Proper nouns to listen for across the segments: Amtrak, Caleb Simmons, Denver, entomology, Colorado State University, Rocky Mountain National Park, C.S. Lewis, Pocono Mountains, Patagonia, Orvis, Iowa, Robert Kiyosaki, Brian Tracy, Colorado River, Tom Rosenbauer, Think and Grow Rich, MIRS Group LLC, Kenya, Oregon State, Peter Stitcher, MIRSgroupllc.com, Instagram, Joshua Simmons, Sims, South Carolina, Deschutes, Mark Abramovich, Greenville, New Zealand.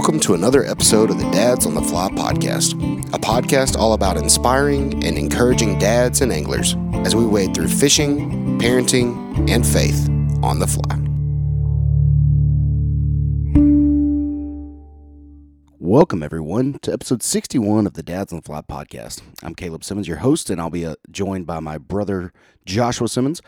Welcome to another episode of the Dads on the Fly podcast, a podcast all about inspiring and encouraging dads and anglers as we wade through fishing, parenting, and faith on the fly. Welcome, everyone, to episode 61 of the Dads on the Fly podcast. I'm Caleb Simmons, your host, and I'll be joined by my brother, Joshua Simmons,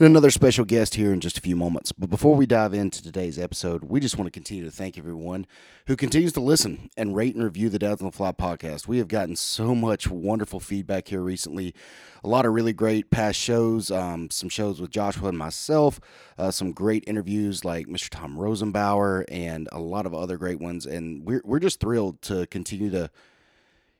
and another special guest here in just a few moments. But before we dive into today's episode, we just want to continue to thank everyone who continues to listen and rate and review the Dads on the Fly podcast. We have gotten so much wonderful feedback here recently. A lot of really great past shows, some shows with Joshua and myself, some great interviews like Mr. Tom Rosenbauer and a lot of other great ones. And we're just thrilled to continue to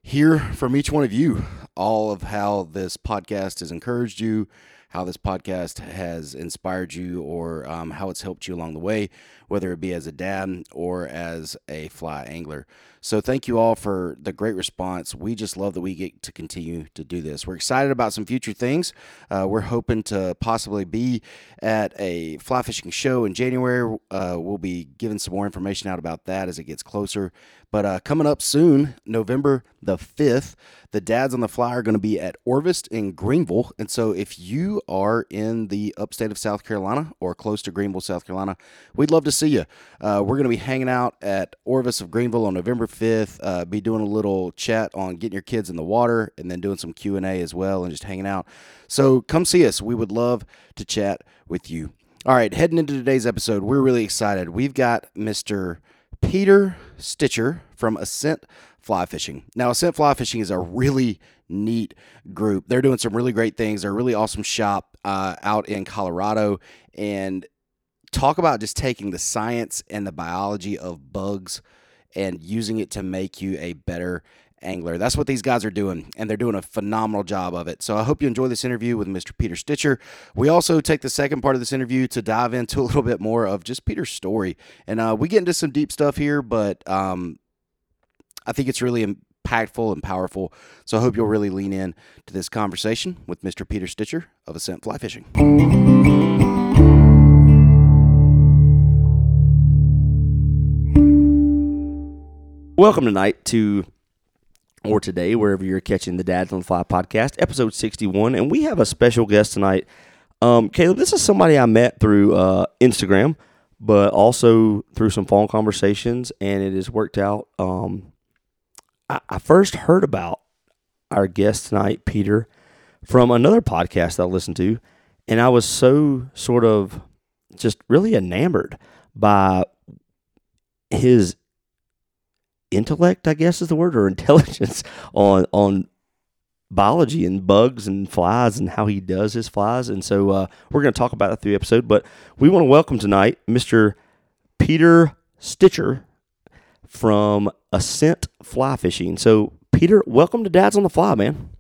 hear from each one of you, all of how this podcast has encouraged you, how this podcast has inspired you, or how it's helped you along the way, whether it be as a dad or as a fly angler. So thank you all for the great response. We just love that we get to continue to do this. We're excited about some future things. We're hoping to possibly be at a fly fishing show in January. We'll be giving some more information out about that as it gets closer. But coming up soon, November the 5th, the Dads on the Fly are going to be at Orvis in Greenville. And so if you are in the upstate of South Carolina or close to Greenville, South Carolina, we'd love to see you. We're going to be hanging out at Orvis of Greenville on November 5th, be doing a little chat on getting your kids in the water and then doing some Q&A as well and just hanging out. So come see us. We would love to chat with you. All right, heading into today's episode, we're really excited. We've got Mr. Peter Stitcher from Ascent Fly Fishing. Now, Ascent Fly Fishing is a really neat group. They're doing some really great things. They're a really awesome shop out in Colorado, and talk about just taking the science and the biology of bugs and using it to make you a better angler. That's what these guys are doing, and they're doing a phenomenal job of it. So I hope you enjoy this interview with Mr. Peter Stitcher. We also take the second part of this interview to dive into a little bit more of just Peter's story. And we get into some deep stuff here, but I think it's really impactful and powerful. So I hope you'll really lean in to this conversation with Mr. Peter Stitcher of Ascent Fly Fishing. Welcome tonight to, or today, wherever you're catching the Dads on the Fly podcast, episode 61, and we have a special guest tonight. Caleb, this is somebody I met through Instagram, but also through some phone conversations, and it has worked out. I first heard about our guest tonight, Peter, from another podcast that I listened to, and I was so sort of just really enamored by his intellect, I guess is the word, or intelligence on biology and bugs and flies and how he does his flies. And so we're going to talk about that through the episode, but we want to welcome tonight Mr. Peter Stitcher from Ascent Fly Fishing. So Peter, welcome to Dads on the Fly, man.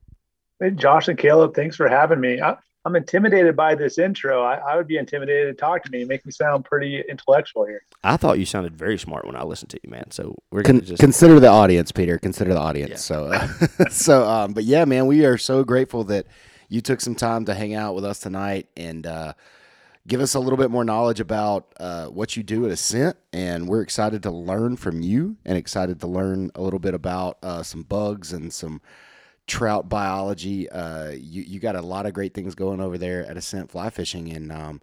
Hey, Josh and Caleb, thanks for having me. I'm intimidated by this intro. I would be intimidated to talk to me. You make me sound pretty intellectual here. I thought you sounded very smart when I listened to you, man. So we're going to just consider the audience, Peter. Consider the audience. Yeah. So, but yeah, man, we are so grateful that you took some time to hang out with us tonight and give us a little bit more knowledge about what you do at Ascent. And we're excited to learn from you and excited to learn a little bit about some bugs and some trout biology. You got a lot of great things going over there at Ascent Fly Fishing, and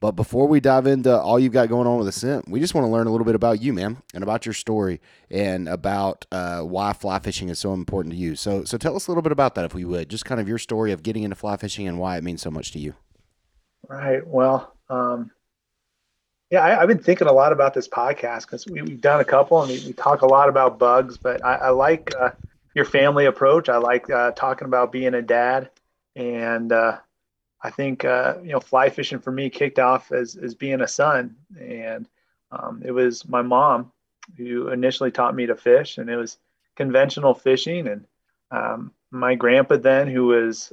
but before we dive into all you've got going on with Ascent, we just want to learn a little bit about you, man, and about your story and about why fly fishing is so important to you. So tell us a little bit about that, if we would, just kind of your story of getting into fly fishing and why it means so much to you. Right. Well, yeah, I've been thinking a lot about this podcast because we've done a couple, and we talk a lot about bugs, but I like your family approach. I like talking about being a dad, and I think fly fishing for me kicked off as being a son, and it was my mom who initially taught me to fish, and it was conventional fishing, and my grandpa then, who was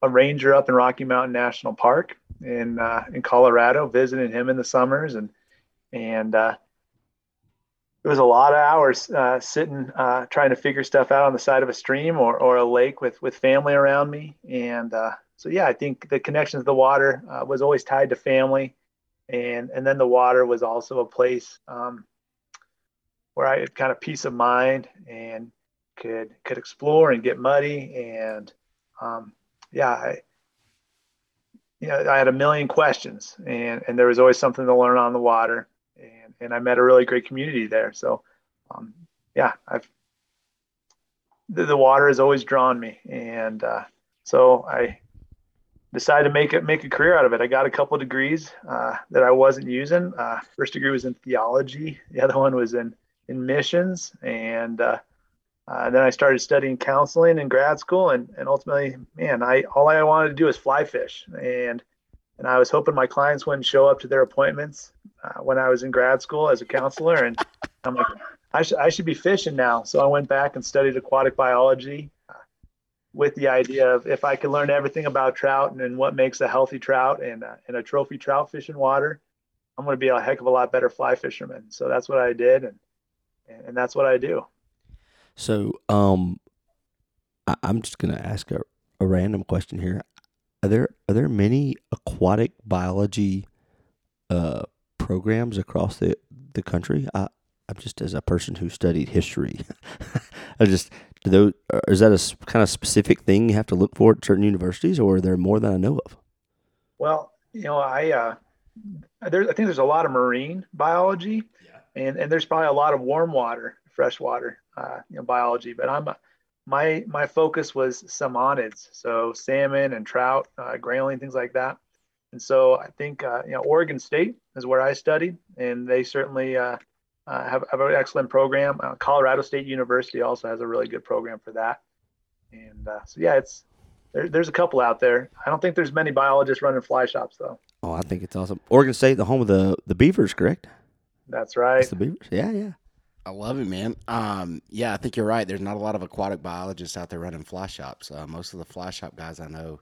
a ranger up in Rocky Mountain National Park in Colorado, visiting him in the summers, and it was a lot of hours sitting, trying to figure stuff out on the side of a stream or a lake with family around me. And so, yeah, I think the connection to the water was always tied to family. And then the water was also a place where I had kind of peace of mind and could explore and get muddy. And I had a million questions, and there was always something to learn on the water. And I met a really great community there. So the water has always drawn me. And so I decided to make a career out of it. I got a couple of degrees that I wasn't using. First degree was in theology. The other one was in missions. And then I started studying counseling in grad school. And ultimately, man, all I wanted to do was fly fish. And I was hoping my clients wouldn't show up to their appointments when I was in grad school as a counselor. And I'm like, I should be fishing now. So I went back and studied aquatic biology with the idea of if I could learn everything about trout and what makes a healthy trout and a trophy trout fish in water, I'm going to be a heck of a lot better fly fisherman. So that's what I did. And that's what I do. So I'm just going to ask a random question here. Are there many aquatic biology programs across the country? I'm just, as a person who studied history, is that a kind of specific thing you have to look for at certain universities, or are there more than I know of? Well, I think there's a lot of marine biology, and there's probably a lot of warm water, freshwater biology. But my focus was salmonids, so salmon and trout, grayling, things like that. And so I think Oregon State is where I studied, and they certainly have an excellent program. Colorado State University also has a really good program for that. And there's a couple out there. I don't think there's many biologists running fly shops, though. Oh, I think it's awesome. Oregon State, the home of the Beavers, correct? That's right. It's the Beavers. Yeah, yeah. I love it, man. I think you're right. There's not a lot of aquatic biologists out there running fly shops. Most of the fly shop guys I know,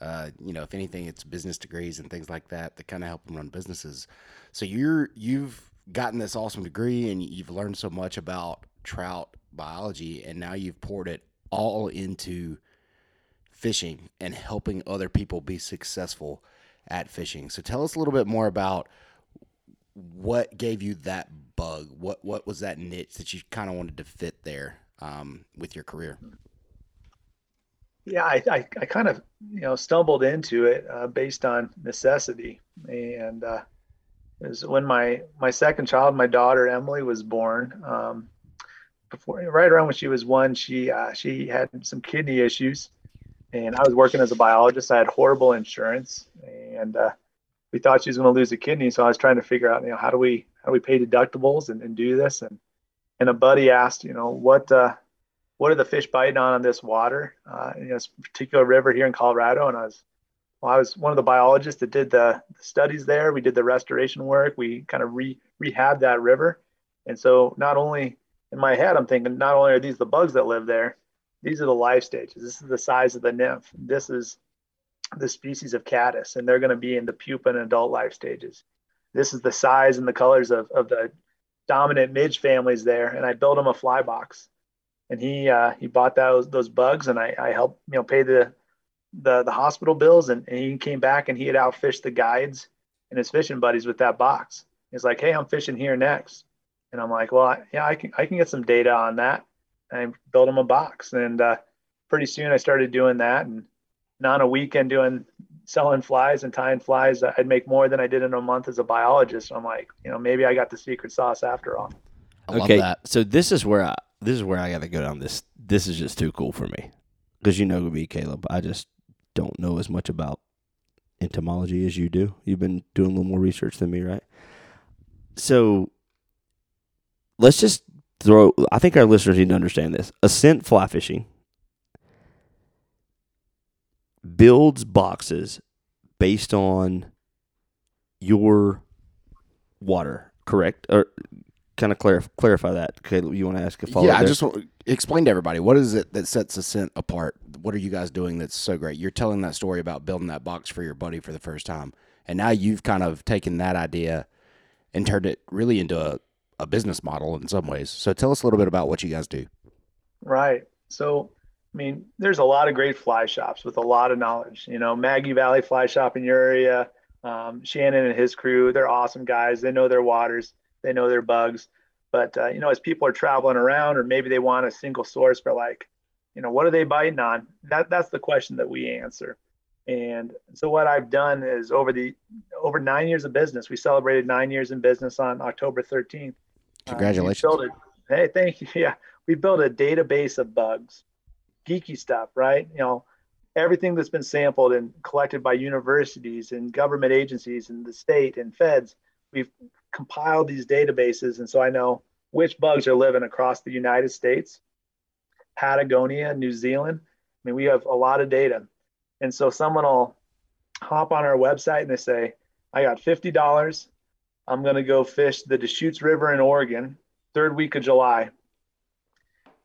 if anything, it's business degrees and things like that that kind of help them run businesses. So you've gotten this awesome degree and you've learned so much about trout biology, and now you've poured it all into fishing and helping other people be successful at fishing. So tell us a little bit more about what gave you that bug. What was that niche that you kind of wanted to fit there with your career? Yeah, I kind of stumbled into it based on necessity, and is when my second child, my daughter Emily, was born. Right around when she was one, she had some kidney issues, and I was working as a biologist. I had horrible insurance, and we thought she was going to lose a kidney. So I was trying to figure out, how do we pay deductibles and do this? And a buddy asked, what are the fish biting on this water? This particular river here in Colorado, and I was one of the biologists that did the studies there. We did the restoration work. We kind of rehabbed that river. And so not only in my head, I'm thinking, not only are these the bugs that live there, these are the life stages. This is the size of the nymph. This is the species of caddis, and they're going to be in the pupa and adult life stages. This is the size and the colors of the dominant midge families there. And I built him a fly box, and he bought those bugs, and I helped, pay the hospital bills, and he came back and he had outfished the guides and his fishing buddies with that box. He's like, "Hey, I'm fishing here next." And I'm like, "Well, I can get some data on that." And I built him a box, and pretty soon I started doing that, and on a weekend selling flies and tying flies, I'd make more than I did in a month as a biologist. So I'm like, maybe I got the secret sauce after all. I love that. So this is where I got to go down this. This is just too cool for me, because me, Caleb, I just don't know as much about entomology as you do. You've been doing a little more research than me, right? So let's just I think our listeners need to understand this. Ascent Fly Fishing builds boxes based on your water, correct? Or kind of clarify that. Caleb, you want to ask a follow-up? Yeah, I just want to explain to everybody, what is it that sets Ascent apart? What are you guys doing that's so great? You're telling that story about building that box for your buddy for the first time, and now you've kind of taken that idea and turned it really into a business model in some ways. So tell us a little bit about what you guys do. Right. So, there's a lot of great fly shops with a lot of knowledge. Maggie Valley Fly Shop in your area, Shannon and his crew, they're awesome guys. They know their waters. They know their bugs. But, you know, as people are traveling around, or maybe they want a single source for, like, you know, what are they biting on? That's the question that we answer. And so what I've done is over 9 years of business, we celebrated 9 years in business on October 13th. Congratulations. Hey, thank you. Yeah. We built a database of bugs, geeky stuff, right? You know, everything that's been sampled and collected by universities and government agencies and the state and feds, we've compiled these databases. And so I know which bugs are living across the United States, Patagonia, New Zealand. I mean, we have a lot of data. And so someone will hop on our website and they say, I got $50. I'm going to go fish the Deschutes River in Oregon, third week of July.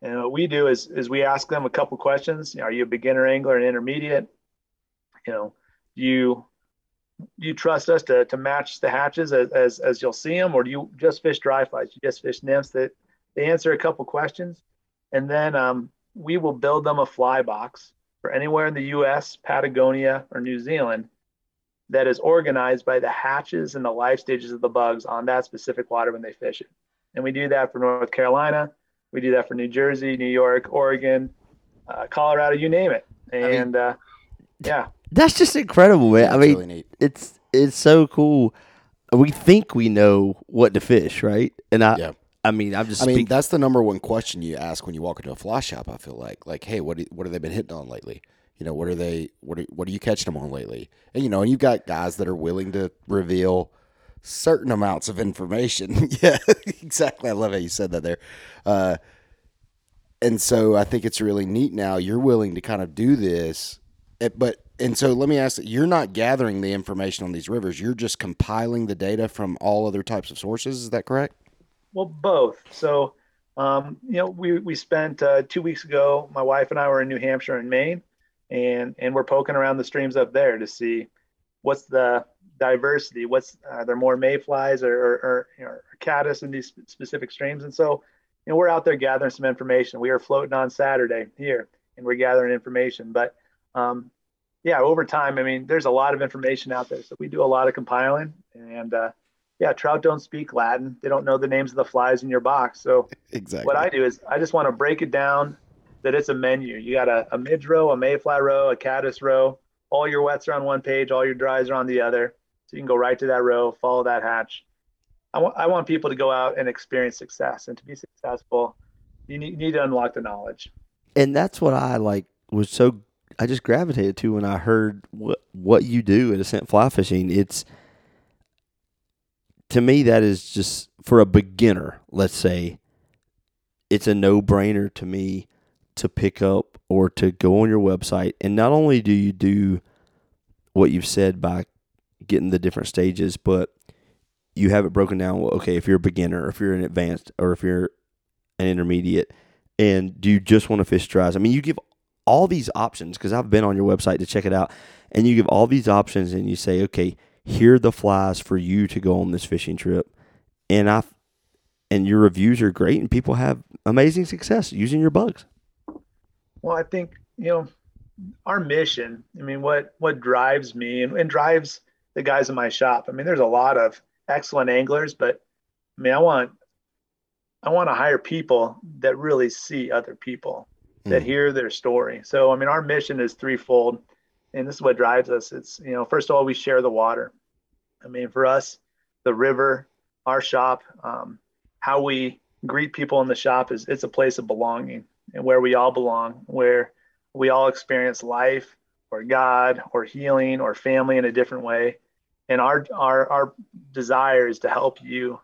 And what we do is we ask them a couple questions. You know, are you a beginner angler and intermediate? You know, do you trust us to match the hatches as you'll see them? Or do you just fish dry flies? You just fish nymphs? That they answer a couple questions. And then we will build them a fly box for anywhere in the U.S., Patagonia, or New Zealand that is organized by the hatches and the life stages of the bugs on that specific water when they fish it. And we do that for North Carolina. We do that for New Jersey, New York, Oregon, Colorado, you name it. And I mean, yeah. That's just incredible, man. I mean, really neat. It's so cool. We think we know what to fish, right? And I mean, that's the number one question you ask when you walk into a fly shop, I feel like. Like, hey, what have they been hitting on lately? You know, what are you catching them on lately? And, you know, you've got guys that are willing to reveal certain amounts of information. Yeah, exactly. I love how you said that there. And so I think it's really neat now. You're willing to kind of do this. And so let me ask, you're not gathering the information on these rivers. You're just compiling the data from all other types of sources. Is that correct? Well, both. So, you know, we spent 2 weeks ago, my wife and I were in New Hampshire and Maine, and we're poking around the streams up there to see what's the diversity, what's are there more mayflies or you know, caddis in these specific streams. And so, you know, we're out there gathering some information. We are floating on Saturday here, and we're gathering information. But yeah, over time, I mean, there's a lot of information out there. So we do a lot of compiling, and yeah, trout don't speak Latin. They don't know the names of the flies in your box. So exactly. What I do is I just want to break it down that it's a menu. You got a midge row, a mayfly row, a caddis row. All your wets are on one page. All your dries are on the other. So you can go right to that row, follow that hatch. I want people to go out and experience success. And to be successful, you need to unlock the knowledge. And that's what I like was so – I just gravitated to when I heard what you do at Ascent Fly Fishing. It's – to me, that is just for a beginner, let's say, it's a no-brainer to me to pick up or to go on your website. And not only do you do what you've said by getting the different stages, but you have it broken down. Well, okay, if you're a beginner, if you're an advanced, or if you're an intermediate, and do you just want to fish dries? I mean, you give all these options because I've been on your website to check it out, and you give all these options and you say, okay, here are the flies for you to go on this fishing trip. And and your reviews are great, and people have amazing success using your bugs. Well, I think, you know, our mission, I mean, what drives me and drives the guys in my shop. I mean, there's a lot of excellent anglers, but I mean, I want to hire people that really see other people, that hear their story. So, I mean, our mission is threefold. And this is what drives us. It's, you know, first of all, we share the water. I mean, for us, the river, our shop, how we greet people in the shop is it's a place of belonging, and where we all belong, where we all experience life or God or healing or family in a different way. And our desire is to help to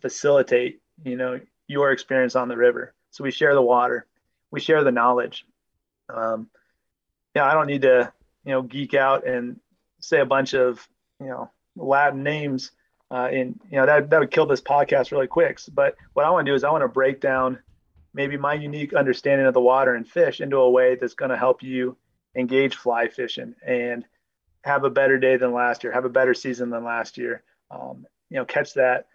facilitate, you know, your experience on the river. So we share the water, we share the knowledge. Yeah, I don't need to, you know, geek out and say a bunch of, you know, Latin names, and you know, that would kill this podcast really quick. But what I want to do is I want to break down maybe my unique understanding of the water and fish into a way that's going to help you engage fly fishing and have a better day than last year, have a better season than last year. You know, catch that,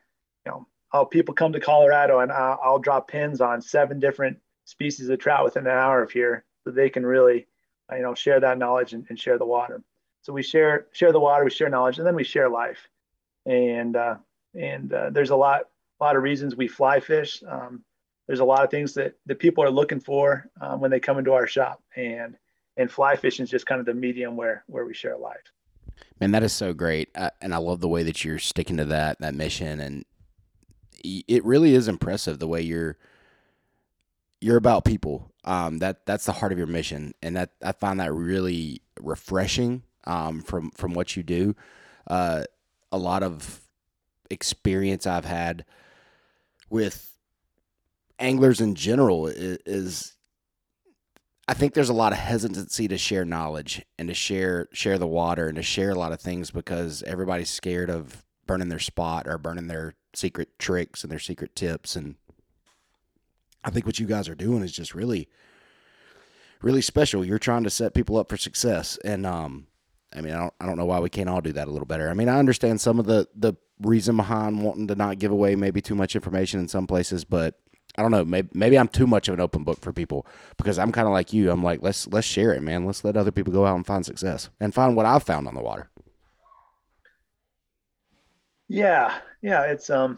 you know, how people come to Colorado and I'll drop pins on 7 different species of trout within an hour of here, so they can really, you know, share that knowledge and share the water. So we share the water, we share knowledge, and then we share life. And there's a lot a lot of reasons we fly fish. There's a lot of things that people are looking for when they come into our shop, and fly fishing is just kind of the medium where we share life. Man, that is so great. And I love the way that you're sticking to that mission. And it really is impressive the way you're about people. That's the heart of your mission. And that, I find that really refreshing, from what you do. A lot of experience I've had with anglers in general is I think there's a lot of hesitancy to share knowledge and to share the water and to share a lot of things, because everybody's scared of burning their spot or burning their secret tricks and their secret tips. And I think what you guys are doing is just really, really special. You're trying to set people up for success. And, I mean, I don't know why we can't all do that a little better. I mean, I understand some of the reason behind wanting to not give away maybe too much information in some places, but I don't know. Maybe I'm too much of an open book for people, because I'm kind of like you. I'm like, let's share it, man. Let's let other people go out and find success and find what I've found on the water. Yeah. It's and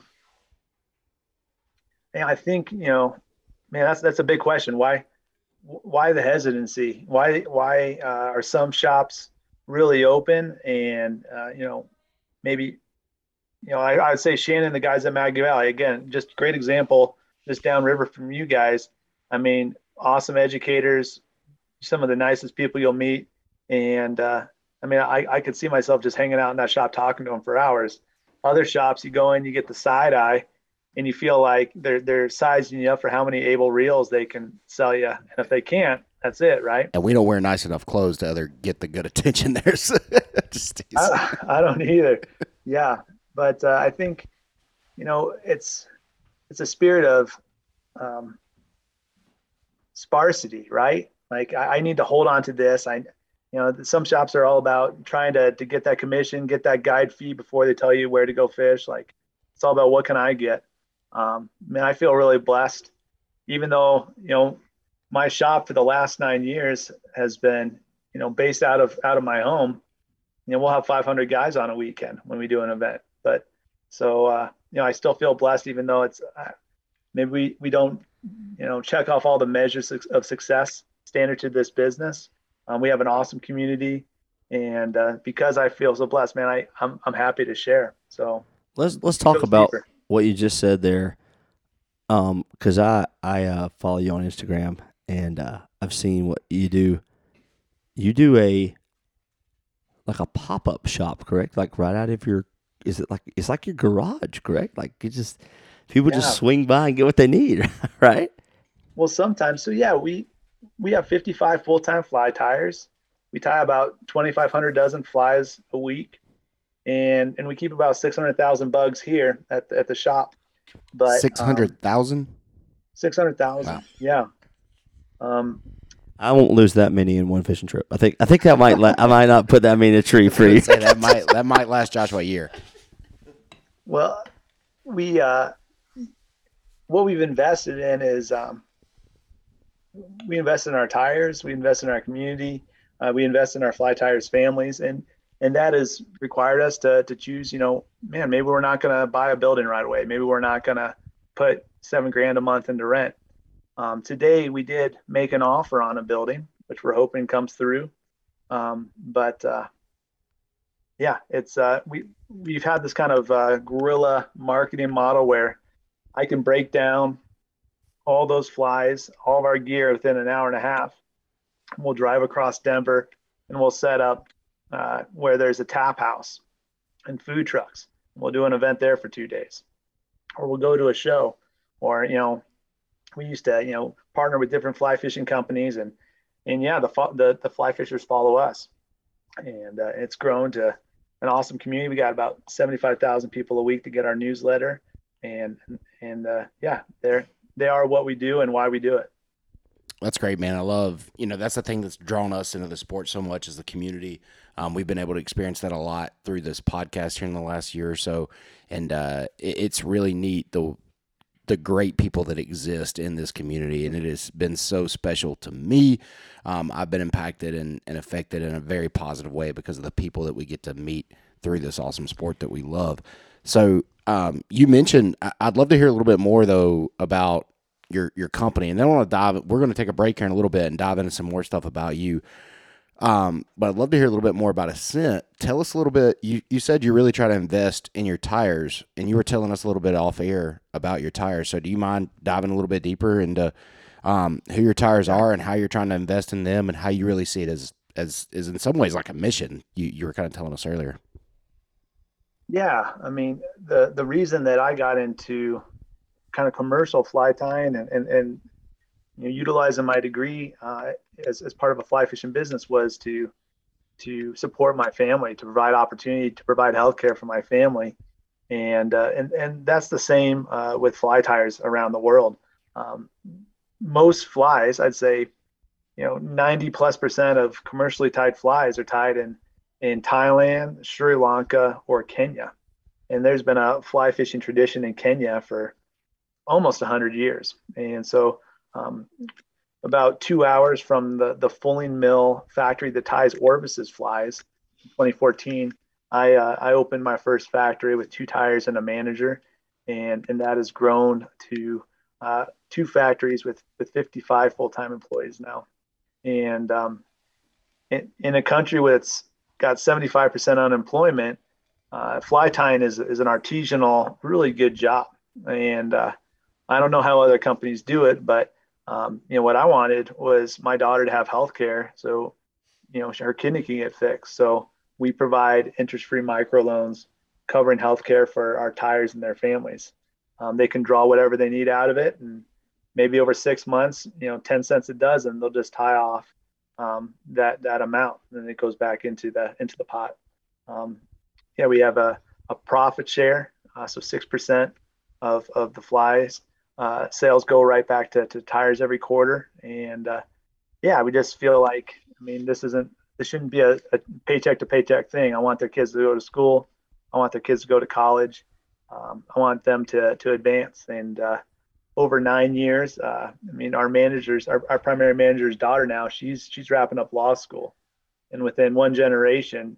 I think, man, that's a big question. Why the hesitancy? Why are some shops really open? And maybe, I would say Shannon, the guys at Maggie Valley, again, just great example. Just downriver from you guys. I mean, awesome educators, some of the nicest people you'll meet. And I mean, I could see myself just hanging out in that shop talking to them for hours. Other shops, you go in, you get the side eye, and you feel like they're sizing you up for how many able reels they can sell you. And if they can't, that's it, right? And we don't wear nice enough clothes to get the good attention there. So I don't either. Yeah. But I think, it's a spirit of sparsity, right? Like I need to hold on to this. Some shops are all about trying to get that commission, get that guide fee before they tell you where to go fish. Like it's all about what can I get? Man, I feel really blessed, even though, my shop for the last 9 years has been, based out of my home. We'll have 500 guys on a weekend when we do an event. But so, I still feel blessed, even though it's maybe we don't, check off all the measures of success standard to this business. We have an awesome community, and because I feel so blessed, man, I'm happy to share. So let's talk about what you just said there, because I follow you on Instagram, and I've seen what you do. You do a pop-up shop, correct? Like right out of your. Is it it's like your garage, correct? Like you just people just swing by and get what they need, right? Well, sometimes. So yeah, we have 55 full-time fly tires. We tie about 2,500 dozen flies a week, and we keep about 600,000 bugs here at the shop. But 600,000. 600,000. Wow. Yeah. I won't lose that many in one fishing trip. I think that might I might not put that many in a tree for you. That might last Joshua a year. Well, we what we've invested in is we invest in our tires, we invest in our community, we invest in our fly tires families, and that has required us to choose. Man, maybe we're not going to buy a building right away. Maybe we're not going to put $7,000 a month into rent. Today we did make an offer on a building, which we're hoping comes through. It's we've had this kind of guerrilla marketing model where I can break down all those flies, all of our gear within an hour and a half. We'll drive across Denver and we'll set up where there's a tap house and food trucks. We'll do an event there for 2 days, or we'll go to a show, or we used to, partner with different fly fishing companies, and the fly fishers follow us, and it's grown to an awesome community. We got about 75,000 people a week to get our newsletter, and they are what we do and why we do it. That's great, man. I love, that's the thing that's drawn us into the sport so much is the community. We've been able to experience that a lot through this podcast here in the last year or so, and it's really neat the great people that exist in this community. And it has been so special to me. I've been impacted and affected in a very positive way because of the people that we get to meet through this awesome sport that we love. So you mentioned, I'd love to hear a little bit more though about your company, and then I want to dive. We're going to take a break here in a little bit and dive into some more stuff about you. But I'd love to hear a little bit more about Ascent. Tell us a little bit. You said you really try to invest in your tires, and you were telling us a little bit off air about your tires. So do you mind diving a little bit deeper into who your tires are and how you're trying to invest in them and how you really see it as in some ways like a mission you were kind of telling us earlier? Yeah. I mean, the reason that I got into kind of commercial fly tying and you know, utilizing my degree as part of a fly fishing business was to support my family, to provide opportunity, to provide healthcare for my family, and that's the same with fly tires around the world. Most flies, I'd say, you know, 90+% of commercially tied flies are tied in Thailand, Sri Lanka, or Kenya, and there's been a fly fishing tradition in Kenya for almost 100 years, and so. About 2 hours from the Fulling Mill factory that ties Orvis's flies in 2014, I opened my first factory with 2 tires and a manager, and that has grown to 2 factories with 55 full-time employees now. And in a country that's got 75% unemployment, fly tying is an artisanal, really good job. And I don't know how other companies do it, but you know, what I wanted was my daughter to have healthcare, so, you know, her kidney can get fixed. So we provide interest-free microloans covering healthcare for our tires and their families. They can draw whatever they need out of it. And maybe over 6 months, you know, 10 cents a dozen, they'll just tie off that amount. And then it goes back into the pot. Yeah, we have a profit share. So 6% of the flies. Sales go right back to tires every quarter. And we just feel like, I mean, this shouldn't be a paycheck to paycheck thing. I want their kids to go to school. I want their kids to go to college. I want them to advance. And over 9 years, I mean, our primary manager's daughter now, she's wrapping up law school. And within one generation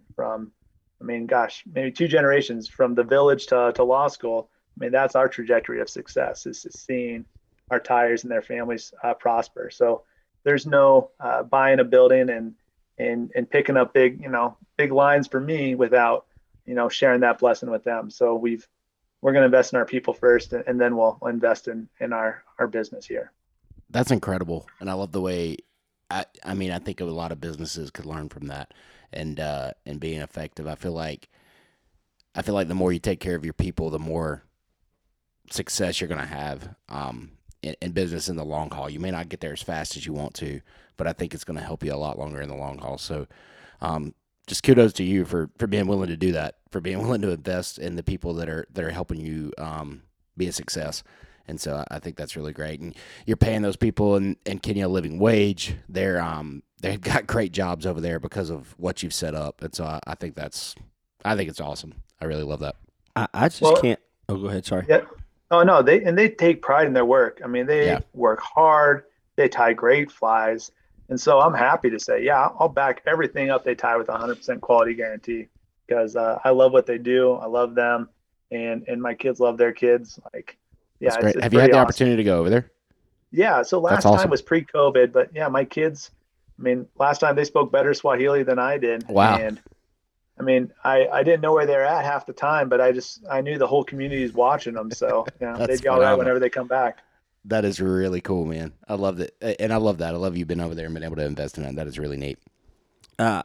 maybe 2 generations from the village to law school, I mean, that's our trajectory of success, is seeing our tires and their families prosper. So there's no buying a building and picking up big lines for me without, you know, sharing that blessing with them. So we're going to invest in our people first, and then we'll invest in our business here. That's incredible. And I love the way, I think a lot of businesses could learn from that and being effective. I feel like the more you take care of your people, the more success you're going to have in business in the long haul. You may not get there as fast as you want to, but I think it's going to help you a lot longer in the long haul. So just kudos to you for being willing to do that, for being willing to invest in the people that are helping you be a success. And so I think that's really great. And you're paying those people in Kenya a living wage. They've got great jobs over there because of what you've set up. And so I think it's awesome. I really love that. I can't. Oh, go ahead. Sorry. Yeah. Oh, no. They take pride in their work. I mean, they work hard. They tie great flies. And so I'm happy to say, yeah, I'll back everything up they tie with 100% quality guarantee, because I love what they do. I love them. And my kids love their kids. Like, yeah. That's great. Have you had the opportunity to go over there? Yeah. So last time was pre-COVID, but yeah, my kids, I mean, last time they spoke better Swahili than I did. Wow. And I mean, I didn't know where they're at half the time, but I knew the whole community is watching them. So, you know, they'd be all right whenever they come back. That is really cool, man. I love it. And I love that. I love you've been over there and been able to invest in it. That is really neat. I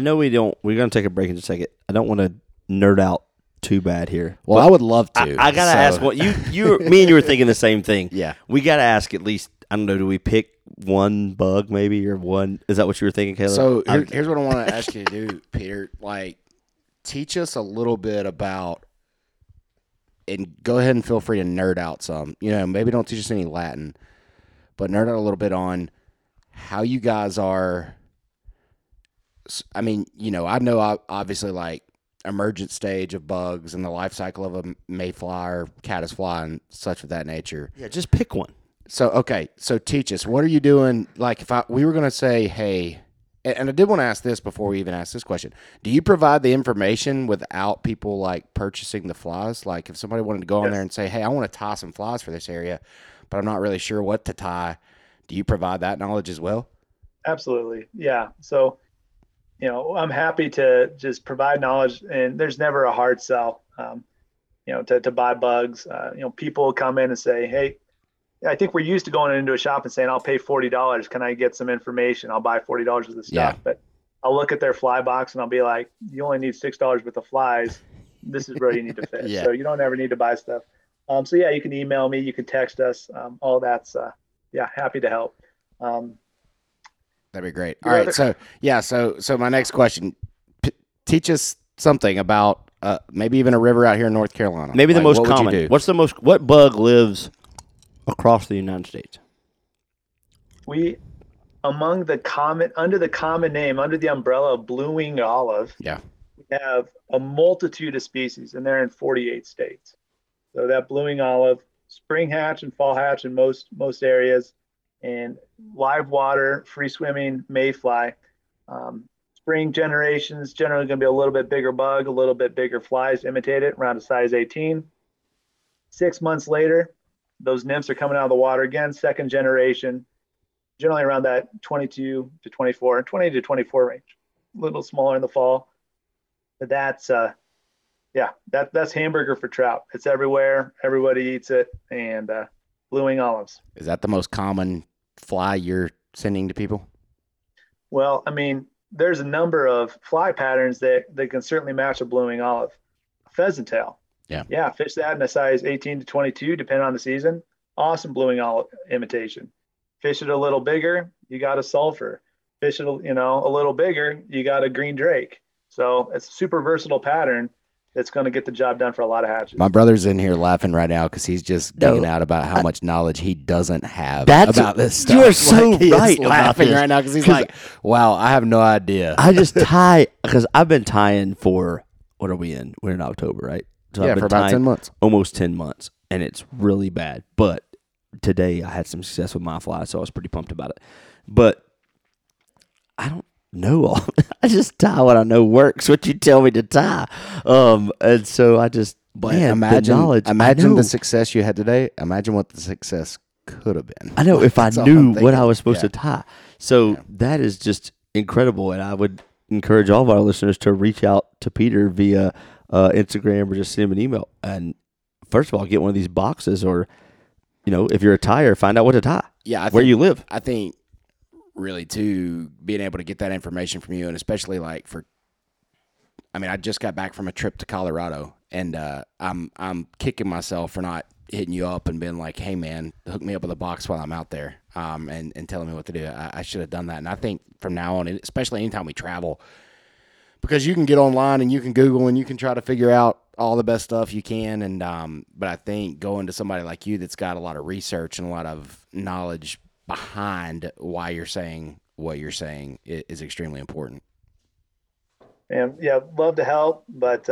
know we're going to take a break in just a second. I don't want to nerd out too bad here. Well, I would love to. I got to ask what me and you were thinking the same thing. Yeah. We got to ask at least, I don't know, do we pick one bug maybe or one? Is that what you were thinking, Caleb? So here's what I want to ask you to do, Peter. Like, teach us a little bit about, and go ahead and feel free to nerd out some. You know, maybe don't teach us any Latin, but nerd out a little bit on how you guys are. I mean, you know, I know obviously like emergent stage of bugs and the life cycle of a mayfly or caddisfly and such of that nature. Yeah, just pick one. So, okay, so teach us, what are you doing? Like, if we were going to say, hey, and I did want to ask this before we even ask this question. Do you provide the information without people like purchasing the flies? Like if somebody wanted to go on there and say, hey, I want to tie some flies for this area, but I'm not really sure what to tie. Do you provide that knowledge as well? Absolutely. Yeah. So, you know, I'm happy to just provide knowledge, and there's never a hard sell, you know, to buy bugs. You know, people come in and say, hey, I think we're used to going into a shop and saying, I'll pay $40. Can I get some information? I'll buy $40 worth of stuff. Yeah. But I'll look at their fly box and I'll be like, you only need $6 worth of flies. This is where you need to fish. Yeah. So you don't ever need to buy stuff. So yeah, you can email me, you can text us. All that's, yeah, happy to help. That'd be great. All right. So yeah. So my next question, teach us something about, maybe even a river out here in North Carolina. Maybe the most common. What bug lives across the United States? Under the common name, under the umbrella of blue winged olive, yeah, we have a multitude of species, and they're in 48 states. So that blue winged olive, spring hatch and fall hatch in most areas, and live water, free swimming mayfly. Spring generations generally going to be a little bit bigger bug, a little bit bigger flies to imitate it, around a size 18. 6 months later, those nymphs are coming out of the water again, second generation, generally around that 20 to 24 range, a little smaller in the fall. But that's, that's hamburger for trout. It's everywhere. Everybody eats it. And blue wing olives. Is that the most common fly you're sending to people? Well, I mean, there's a number of fly patterns that can certainly match a blue wing olive. A pheasant tail. Yeah. Yeah. Fish that in a size 18 to 22, depending on the season. Awesome blue wing olive imitation. Fish it a little bigger, you got a sulfur. Fish it, a little bigger, you got a green drake. So it's a super versatile pattern that's going to get the job done for a lot of hatches. My brother's in here laughing right now because he's just digging out about how much knowledge he doesn't have about this stuff. You are so right laughing right now because he's like, wow, I have no idea. I just tie, because I've been tying for, what are we in? We're in October, right? So yeah, for about 10 months. Almost 10 months, and it's really bad. But today I had some success with my fly, so I was pretty pumped about it. But I don't know all. I just tie what I know works, what you tell me to tie. And so I just, imagine the success you had today. Imagine what the success could have been. I know, if I knew what I was supposed to tie. So that is just incredible, and I would encourage all of our listeners to reach out to Peter via Instagram, or just send him an email. And first of all, get one of these boxes, or, if you're a tire, find out what to tie. Yeah, where you live. I think really too, being able to get that information from you, and especially I just got back from a trip to Colorado, and I'm kicking myself for not hitting you up and being like, hey man, hook me up with a box while I'm out there, and telling me what to do. I should have done that. And I think from now on, especially anytime we travel, because you can get online and you can Google and you can try to figure out all the best stuff you can. And but I think going to somebody like you that's got a lot of research and a lot of knowledge behind why you're saying what you're saying is extremely important. And yeah, love to help. But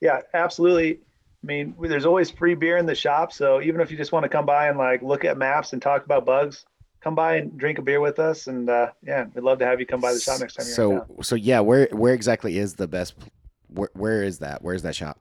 yeah, absolutely. I mean, there's always free beer in the shop. So even if you just want to come by and look at maps and talk about bugs, come by and drink a beer with us, and we'd love to have you come by the shop next time you're in town. So yeah, where exactly is the best? Where is that? Where's that shop?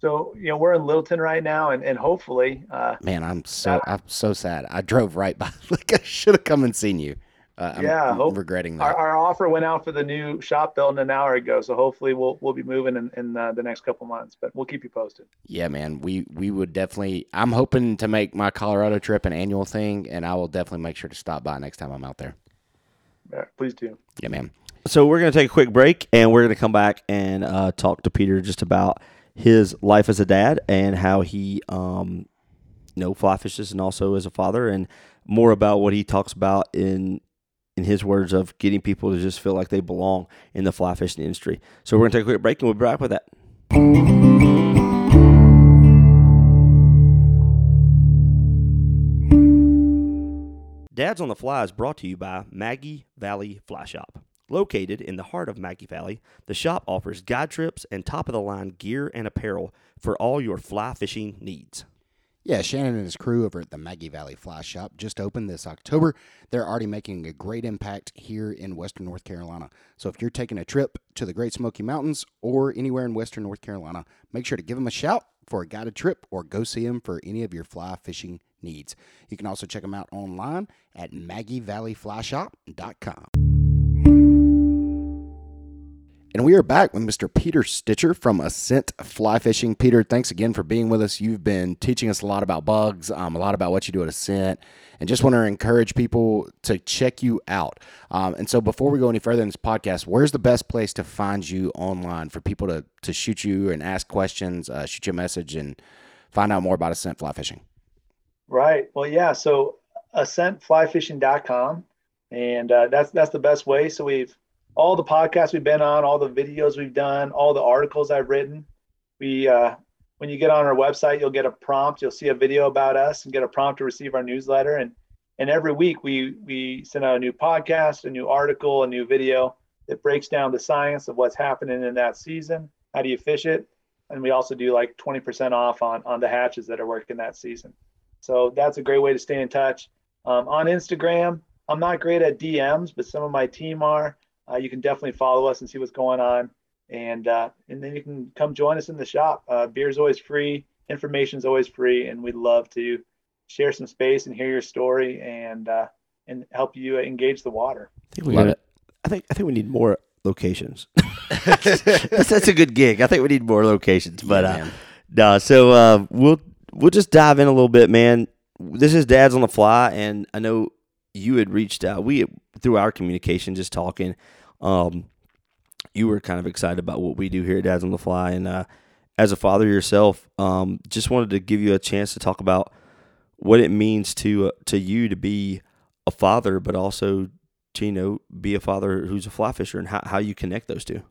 So we're in Littleton right now, and hopefully. Man, I'm so sad. I drove right by. I should have come and seen you. I'm regretting that. Our offer went out for the new shop building an hour ago, so hopefully we'll be moving in the next couple months. But we'll keep you posted. Yeah, man, we would definitely. I'm hoping to make my Colorado trip an annual thing, and I will definitely make sure to stop by next time I'm out there. Yeah, please do. Yeah, man. So we're going to take a quick break, and we're going to come back and talk to Peter just about his life as a dad and how he, fly fishes and also as a father, and more about what he talks about in his words of getting people to just feel like they belong in the fly fishing industry. So we're going to take a quick break, and we'll be back with that. Dads on the Fly is brought to you by Maggie Valley Fly Shop. Located in the heart of Maggie Valley, the shop offers guide trips and top-of-the-line gear and apparel for all your fly fishing needs. Yeah, Shannon and his crew over at the Maggie Valley Fly Shop just opened this October. They're already making a great impact here in western North Carolina. So if you're taking a trip to the Great Smoky Mountains or anywhere in western North Carolina, make sure to give them a shout for a guided trip or go see them for any of your fly fishing needs. You can also check them out online at MaggieValleyFlyShop.com. And we are back with Mr. Peter Stitcher from Ascent Fly Fishing. Peter, thanks again for being with us. You've been teaching us a lot about bugs, a lot about what you do at Ascent, and just want to encourage people to check you out. And so before we go any further in this podcast, where's the best place to find you online for people to shoot you and ask questions, shoot you a message, and find out more about Ascent Fly Fishing? Right. Well, yeah, so ascentflyfishing.com, and that's the best way. So we've all the podcasts we've been on, all the videos we've done, all the articles I've written. We, when you get on our website, you'll get a prompt. You'll see a video about us and get a prompt to receive our newsletter. And every week we send out a new podcast, a new article, a new video that breaks down the science of what's happening in that season. How do you fish it? And we also do like 20% off on the hatches that are working that season. So that's a great way to stay in touch. On Instagram, I'm not great at DMs, but some of my team are. You can definitely follow us and see what's going on. And then you can come join us in the shop. Beer's always free. Information's always free. And we'd love to share some space and hear your story and help you engage the water. I think we need more locations. That's a good gig. I think we need more locations. But so we'll just dive in a little bit, man. This is Dad's on the Fly, and I know you had reached out. We through our communication, just talking. You were kind of excited about what we do here at Dads on the Fly, and as a father yourself, just wanted to give you a chance to talk about what it means to you to be a father, but also to, you know, be a father who's a fly fisher, and how you connect those two.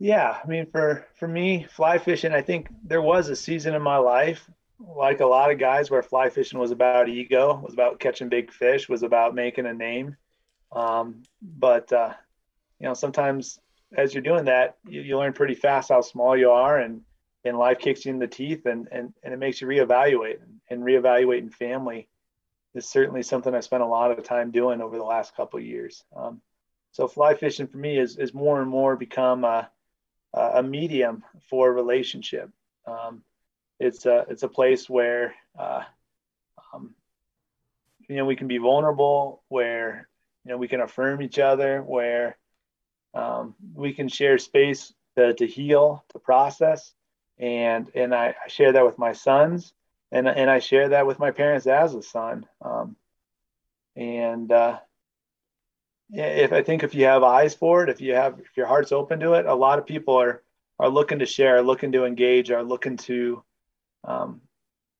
Yeah, I mean, for me, fly fishing, I think there was a season in my life, like a lot of guys, where fly fishing was about ego, was about catching big fish, was about making a name. But you know, sometimes as you're doing that, you learn pretty fast how small you are, and life kicks you in the teeth, and it makes you reevaluate, and reevaluating family is certainly something I spent a lot of time doing over the last couple of years. So fly fishing for me is more and more become a medium for relationship. It's a place where, you know, we can be vulnerable, where, you know, we can affirm each other, where we can share space to heal, to process. And I share that with my sons, and I share that with my parents as a son. If you have eyes for it, if your heart's open to it, a lot of people are looking to share, are looking to engage, are looking to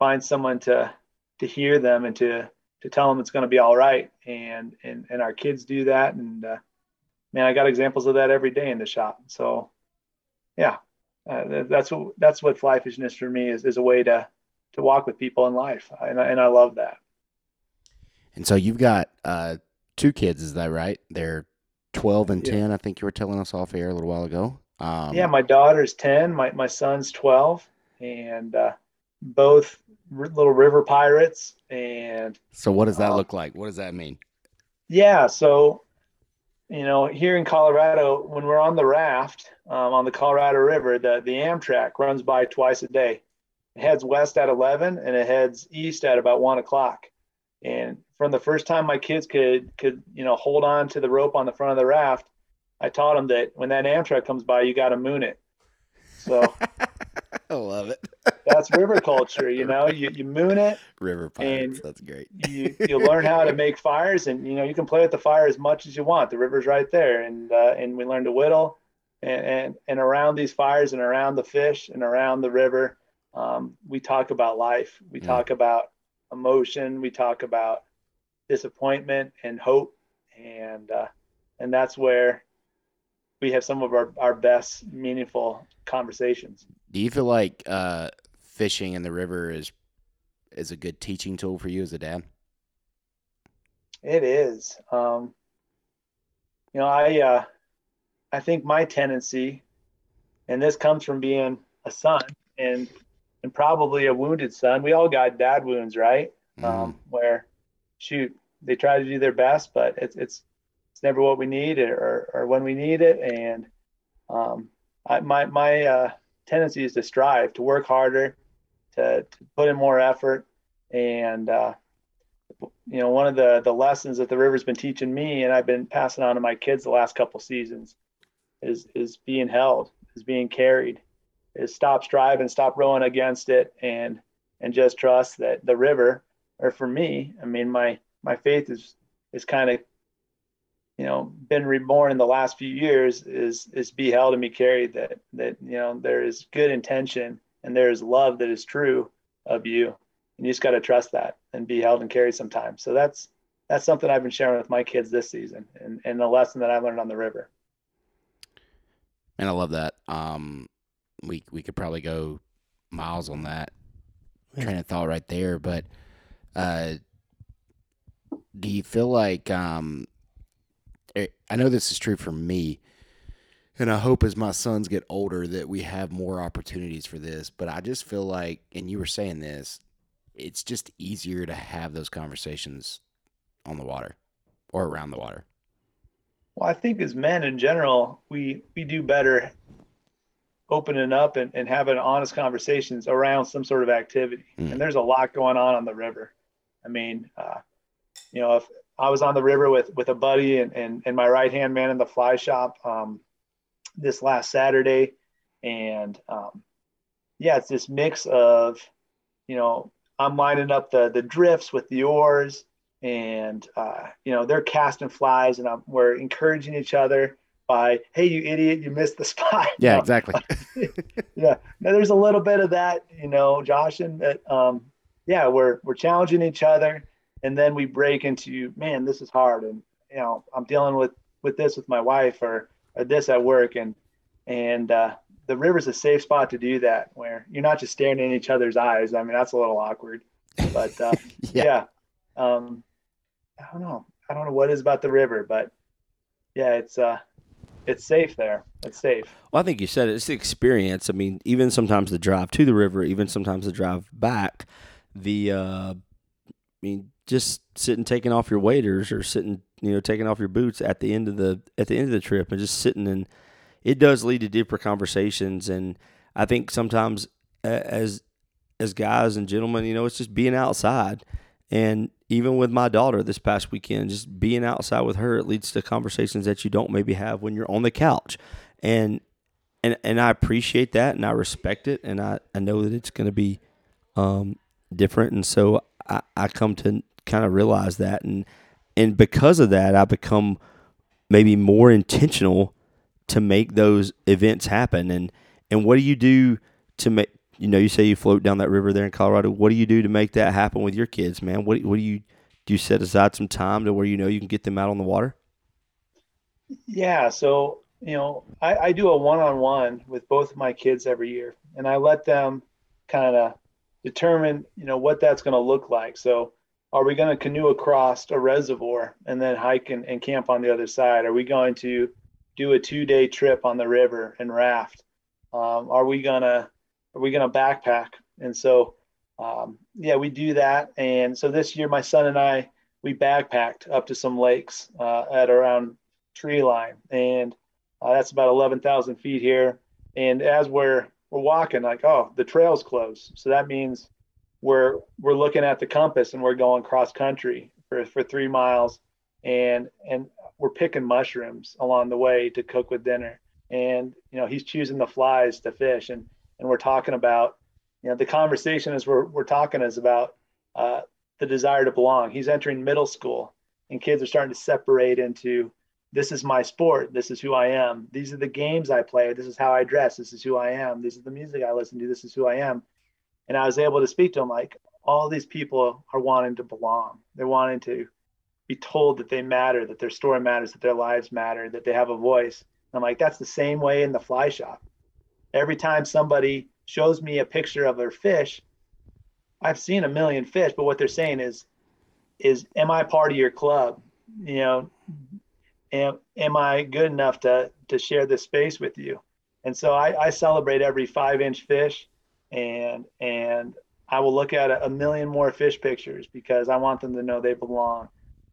find someone to hear them and to tell them it's going to be all right. And our kids do that. And man, I got examples of that every day in the shop. So yeah, that's what fly fishing is for me, is a way to walk with people in life. And I love that. And so you've got two kids, is that right? They're 12 and 10. I think you were telling us off air a little while ago. Yeah, my daughter's 10, my son's 12, and, both little river pirates. And so what does that look like? What does that mean? Yeah. So, you know, here in Colorado, when we're on the raft, on the Colorado River, the Amtrak runs by twice a day. It heads west at 11 and it heads east at about 1 o'clock. And from the first time my kids could, you know, hold on to the rope on the front of the raft, I taught them that when that Amtrak comes by, you got to moon it. So I love it. That's river culture, you know. You moon it. River pines. That's great. You learn how to make fires, and you know you can play with the fire as much as you want. The river's right there, and we learn to whittle, and around these fires, and around the fish, and around the river, we talk about life. We talk about emotion. We talk about disappointment and hope, and that's where we have some of our best meaningful conversations. Do you feel like fishing in the river is a good teaching tool for you as a dad? It is. You know, I think my tendency, and this comes from being a son and and probably a wounded son. We all got dad wounds, right? Where, shoot, they try to do their best, but it's never what we need or when we need it. And my tendency is to strive, to work harder, to put in more effort. And, you know, one of the lessons that the river's been teaching me, and I've been passing on to my kids the last couple seasons, is being held, is being carried, is stop striving, stop rowing against it, and just trust that the river, or for me, I mean, my faith is kind of, you know, been reborn in the last few years, is be held and be carried, that, you know, there is good intention and there is love that is true of you. And you just got to trust that and be held and carried sometimes. So that's something I've been sharing with my kids this season, and the lesson that I learned on the river. And I love that. We could probably go miles on that train of thought right there. But do you feel like, I know this is true for me, and I hope as my sons get older that we have more opportunities for this, but I just feel like, and you were saying this, it's just easier to have those conversations on the water or around the water. Well, I think as men in general, we do better opening up and having honest conversations around some sort of activity. Mm. And there's a lot going on the river. I mean, you know, if I was on the river with a buddy and my right-hand man in the fly shop this last Saturday. And it's this mix of, you know, I'm lining up the drifts with the oars, and you know, they're casting flies, and we're encouraging each other by, hey, you idiot, you missed the spot. Yeah, exactly. Yeah. Now there's a little bit of that, you know, Josh, and we're challenging each other, and then we break into, man, this is hard. And, you know, I'm dealing with this with my wife or this at work. And the river's a safe spot to do that, where you're not just staring in each other's eyes. I mean, that's a little awkward, but I don't know what it is about the river, but yeah, it's safe there. It's safe. Well, I think you said it. It's the experience. I mean, even sometimes the drive to the river, even sometimes the drive back, just sitting, taking off your waders, or sitting, you know, taking off your boots at the end of the trip, and just sitting, and it does lead to deeper conversations. And I think sometimes as guys and gentlemen, you know, it's just being outside. And even with my daughter this past weekend, just being outside with her, it leads to conversations that you don't maybe have when you're on the couch. And I appreciate that, and I respect it, and I know that it's going to be different. And so I come to kind of realize that. And because of that, I become maybe more intentional to make those events happen. And what do you do to make, you know, you say you float down that river there in Colorado. What do you do to make that happen with your kids, man? What do you set aside some time to where, you know, you can get them out on the water? Yeah. So, you know, I do a one-on-one with both of my kids every year, and I let them kind of determine, you know, what that's going to look like. So are we going to canoe across a reservoir and then hike and camp on the other side? Are we going to do a 2-day trip on the river and raft? Are we gonna backpack? And so, we do that. And so this year, my son and I, we backpacked up to some lakes at around tree line, and that's about 11,000 feet here. And as we're walking, like, oh, the trail's closed. So that means we're looking at the compass, and we're going cross country for 3 miles, and we're picking mushrooms along the way to cook with dinner. And, you know, he's choosing the flies to fish, and we're talking about, you know, the conversation as we're talking is about the desire to belong. He's entering middle school, and kids are starting to separate into, this is my sport, this is who I am, these are the games I play, this is how I dress, this is who I am, this is the music I listen to, this is who I am. And I was able to speak to him like, all these people are wanting to belong. They're wanting to be told that they matter, that their story matters, that their lives matter, that they have a voice. And I'm like, that's the same way in the fly shop. Every time somebody shows me a picture of their fish, I've seen a million fish, but what they're saying is, am I part of your club? You know, am I good enough to share this space with you? And so I celebrate every 5-inch fish. and I will look at a million more fish pictures because I want them to know they belong.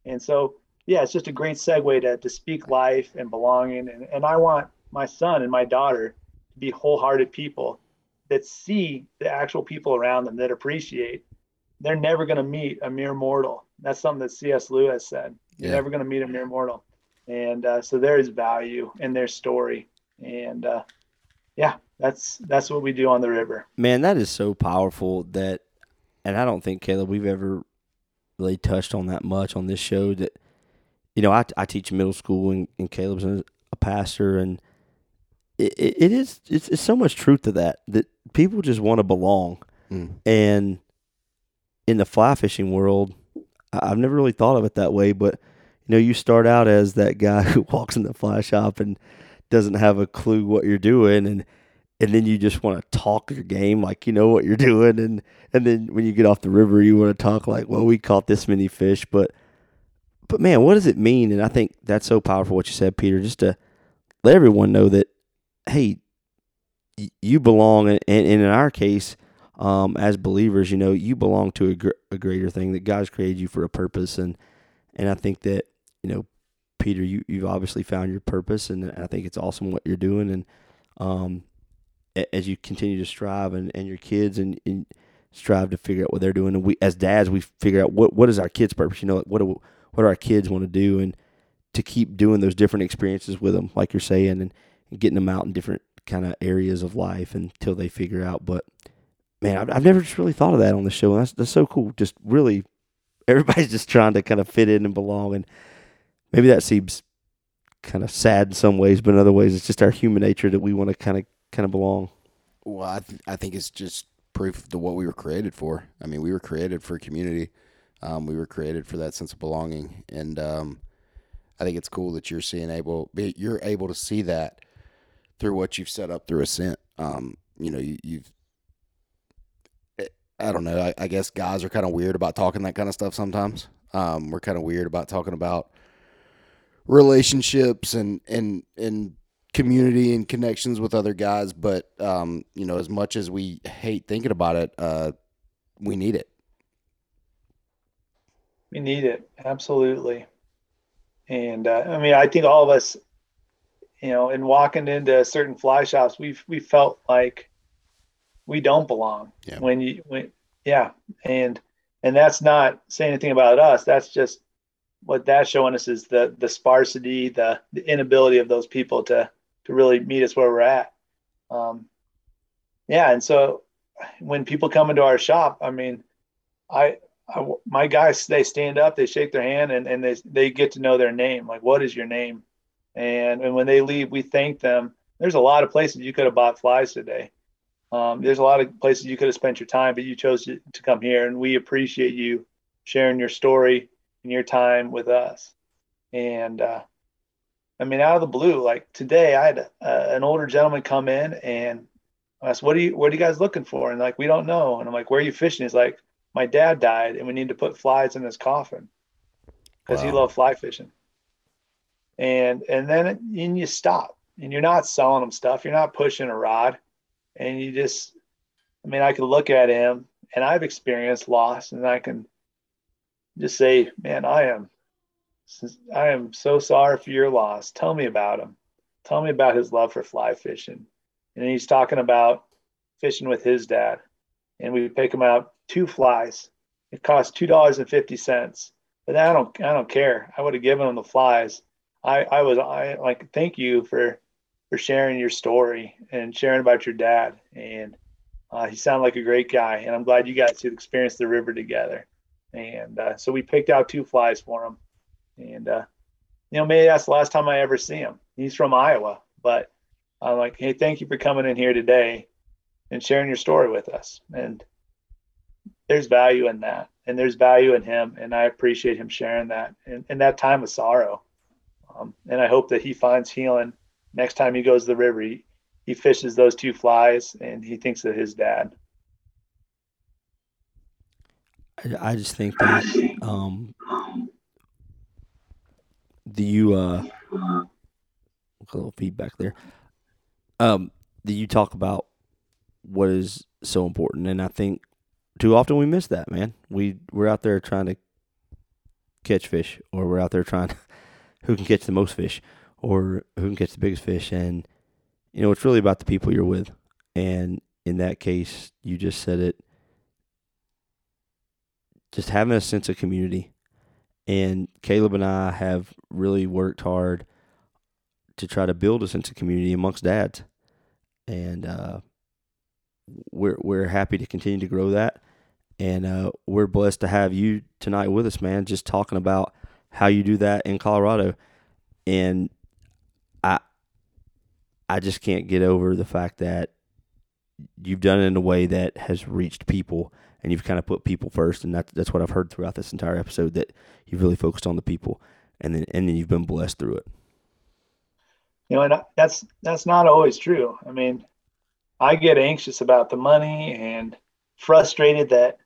And so, yeah, it's just a great segue to speak life and belonging. And I want my son and my daughter to be wholehearted people that see the actual people around them that appreciate. They're never going to meet a mere mortal. That's something that C.S. Lewis said. Yeah. You're never going to meet a mere mortal. And so there is value in their story. And yeah, that's what we do on the river. Man, that is so powerful that, and I don't think, Caleb, we've ever really touched on that much on this show that, you know, I teach middle school and Caleb's a pastor, and it's so much truth to that people just want to belong. Mm. And in the fly fishing world, I've never really thought of it that way, but you know, you start out as that guy who walks in the fly shop and doesn't have a clue what you're doing, and then you just want to talk your game like you know what you're doing, and then when you get off the river, you want to talk like, well, we caught this many fish, but man, what does it mean? And I think that's so powerful what you said, Peter, just to let everyone know that, hey, you belong, and in our case, as believers, you know, you belong to a greater thing, that God's created you for a purpose, and I think that, you know, Peter, you've obviously found your purpose, and I think it's awesome what you're doing, and as you continue to strive, and your kids, and strive to figure out what they're doing, and we, as dads, we figure out what is our kids' purpose, you know, like what do our kids want to do, and to keep doing those different experiences with them, like you're saying, and getting them out in different kind of areas of life until they figure out. But man, I've never just really thought of that on the show, and that's so cool. Just really, everybody's just trying to kind of fit in and belong, and maybe that seems kind of sad in some ways, but in other ways, it's just our human nature that we want to kind of belong. Well, I think it's just proof to what we were created for. I mean, we were created for community. We were created for that sense of belonging, and I think it's cool that you're able to see that through what you've set up through Ascent. You know, you've. I don't know. I guess guys are kind of weird about talking that kind of stuff sometimes. We're kind of weird about talking about relationships and community and connections with other guys, but you know, as much as we hate thinking about it, we need it. We need it, absolutely. And I mean, I think all of us, you know, in walking into certain fly shops, we felt like we don't belong. Yeah. And that's not saying anything about us. That's just what that's showing us, is the sparsity, the inability of those people to really meet us where we're at. Yeah. And so when people come into our shop, I mean, my guys, they stand up, they shake their hand, and they get to know their name. Like, what is your name? And when they leave, we thank them. There's a lot of places you could have bought flies today. There's a lot of places you could have spent your time, but you chose to come here, and we appreciate you sharing your story and your time with us. And I mean, out of the blue, like today, I had an older gentleman come in, and I asked, "What are you guys looking for?" And like, we don't know. And I'm like, "Where are you fishing?" He's like, "My dad died, and we need to put flies in his coffin because He loved fly fishing." And then you stop, and you're not selling them stuff, you're not pushing a rod. And you just, I mean, I could look at him, and I've experienced loss, and I can just say, man, I am so sorry for your loss. Tell me about him. Tell me about his love for fly fishing. And he's talking about fishing with his dad. And we pick him out 2 flies. It cost $2.50. But I don't care. I would have given him the flies. I like, thank you for sharing your story and sharing about your dad. And he sounded like a great guy, and I'm glad you got to experience the river together. And so we picked out 2 flies for him. And you know, maybe that's the last time I ever see him. He's from Iowa, but I'm like, hey, thank you for coming in here today and sharing your story with us. And there's value in that, and there's value in him, and I appreciate him sharing that and that time of sorrow. And I hope that he finds healing. Next time he goes to the river, he fishes those 2 flies, and he thinks of his dad. I just think that a little feedback there. That you talk about what is so important. And I think too often we miss that, man. We're out there trying to catch fish, or we're out there trying to, who can catch the most fish, or who can catch the biggest fish. And, you know, it's really about the people you're with. And in that case, you just said it, just having a sense of community. And Caleb and I have really worked hard to try to build a sense of community amongst dads. And we're happy to continue to grow that. And we're blessed to have you tonight with us, man, just talking about how you do that in Colorado. And I just can't get over the fact that you've done it in a way that has reached people, and you've kind of put people first. And that's what I've heard throughout this entire episode, that you've really focused on the people, and then you've been blessed through it. You know, and that's not always true. I mean, I get anxious about the money and frustrated that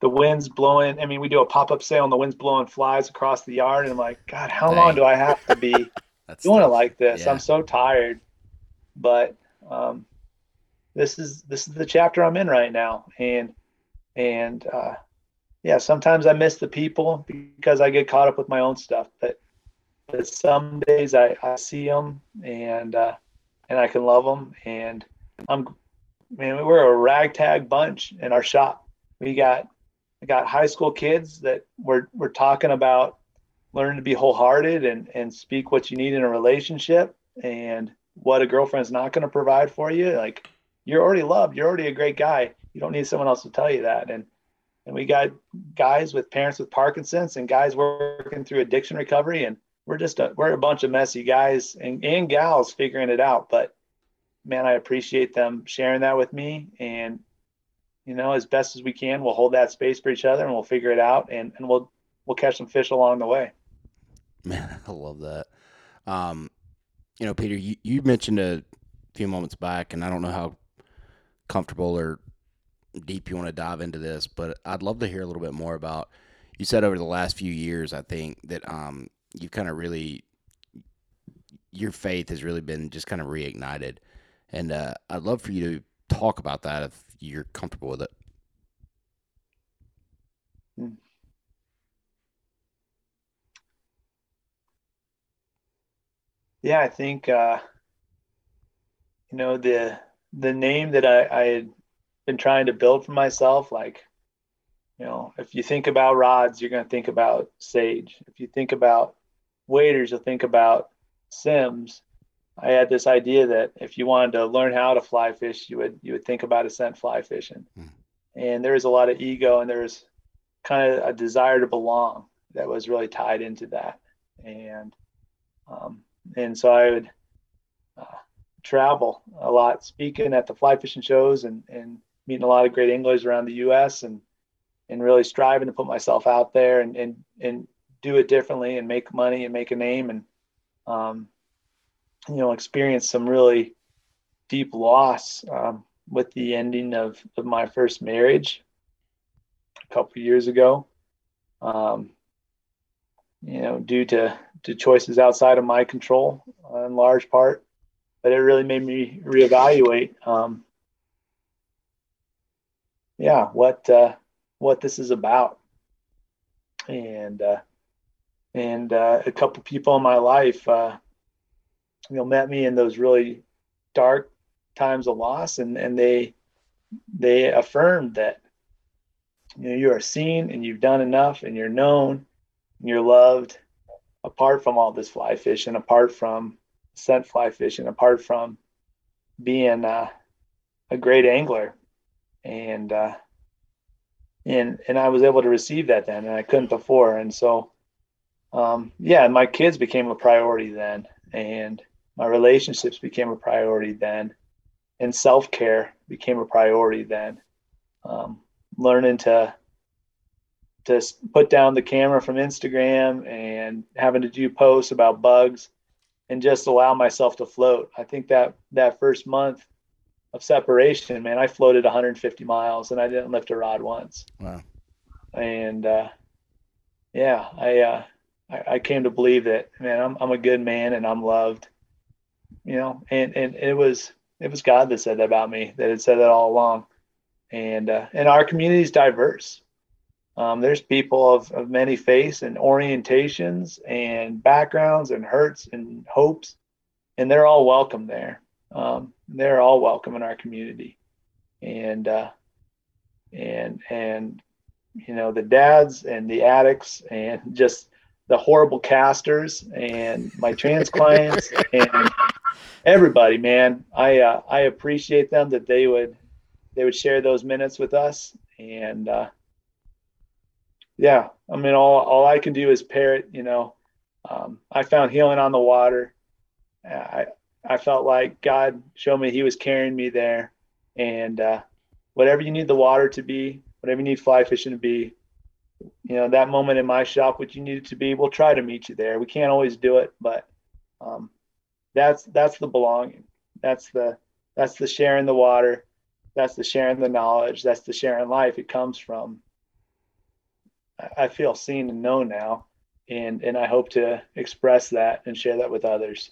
the wind's blowing. I mean, we do a pop-up sale and the wind's blowing flies across the yard. And I'm like, God, how long do I have to be doing it like this? Yeah. I'm so tired. But this is the chapter I'm in right now. And sometimes I miss the people because I get caught up with my own stuff. But some days I see them and I can love them. And we're a ragtag bunch in our shop. We got high school kids that we're talking about learning to be wholehearted and speak what you need in a relationship and what a girlfriend's not going to provide for you. Like, you're already loved. You're already a great guy. You don't need someone else to tell you that. And we got guys with parents with Parkinson's and guys working through addiction recovery. And we're just a bunch of messy guys and gals figuring it out. But man, I appreciate them sharing that with me. And, you know, as best as we can, we'll hold that space for each other and we'll figure it out and we'll catch some fish along the way. Man, I love that. You know, Peter, you mentioned a few moments back, and I don't know how comfortable or deep you want to dive into this, but I'd love to hear a little bit more about, you said over the last few years, I think that you've kind of really, your faith has really been just kind of reignited. And I'd love for you to talk about that if you're comfortable with it. Yeah, I think, you know, the name that I had been trying to build for myself, like, you know, if you think about rods, you're going to think about Sage. If you think about waders, you'll think about Sims. I had this idea that if you wanted to learn how to fly fish, you would think about Ascent Fly Fishing. Mm. And there was a lot of ego, and there was kind of a desire to belong that was really tied into that. And so I would travel a lot, speaking at the fly fishing shows and meeting a lot of great anglers around the U.S. and really striving to put myself out there and do it differently and make money and make a name and, you know, experienced some really deep loss with the ending of my first marriage a couple of years ago, you know, due to choices outside of my control in large part. But it really made me reevaluate, what this is about. And a couple people in my life, you know, met me in those really dark times of loss, and they affirmed that, you know, you are seen and you've done enough and you're known and you're loved, apart from all this fly fishing, apart from Ascent Fly Fishing, apart from being a great angler. And I was able to receive that then, and I couldn't before. And so, my kids became a priority then, and my relationships became a priority then, and self-care became a priority then. Learning to put down the camera from Instagram and having to do posts about bugs and just allow myself to float. I think that first month of separation, man, I floated 150 miles and I didn't lift a rod once. Wow. And I came to believe that, man, I'm a good man and I'm loved, you know, and it was it was God that said that about me, that had said that all along. And our community is diverse. There's people of many faiths and orientations and backgrounds and hurts and hopes, and they're all welcome there. They're all welcome in our community. And you know, the dads and the addicts and just the horrible casters and my trans clients and everybody, man, I appreciate them that they would share those minutes with us. And, yeah, I mean, all I can do is parrot, you know, I found healing on the water. I felt like God showed me he was carrying me there, and, whatever you need the water to be, whatever you need fly fishing to be, you know, that moment in my shop, what you need it to be, we'll try to meet you there. We can't always do it, but, that's the belonging. That's the sharing the water. That's the sharing the knowledge. That's the sharing life. It comes from, I feel seen and known now, and I hope to express that and share that with others.